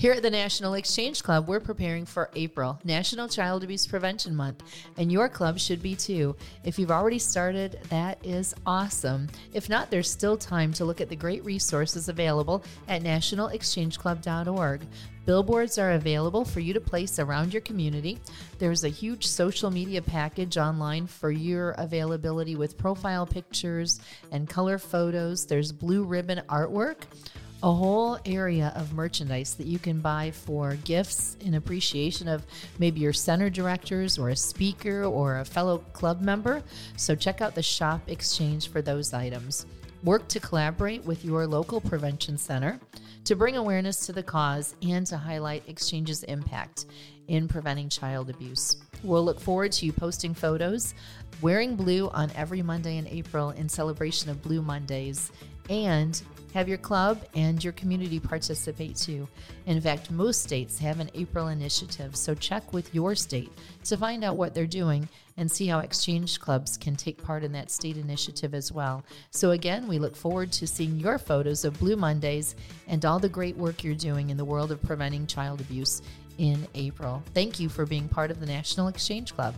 Here at the National Exchange Club, we're preparing for April, National Child Abuse Prevention Month, and your club should be too. If you've already started, that is awesome. If not, there's still time to look at the great resources available at nationalexchangeclub.org. Billboards are available for you to place around your community. There's a huge social media package online for your availability with profile pictures and color photos. There's blue ribbon artwork, a whole area of merchandise that you can buy for gifts in appreciation of maybe your center directors or a speaker or a fellow club member. So check out the Shop Exchange for those items. Work to collaborate with your local prevention center to bring awareness to the cause and to highlight Exchange's impact in preventing child abuse. We'll look forward to you posting photos, wearing blue on every Monday in April in celebration of Blue Mondays, and have your club and your community participate too. In fact, most states have an April initiative, so check with your state to find out what they're doing and see how exchange clubs can take part in that state initiative as well. So again, we look forward to seeing your photos of Blue Mondays and all the great work you're doing in the world of preventing child abuse in April. Thank you for being part of the National Exchange Club.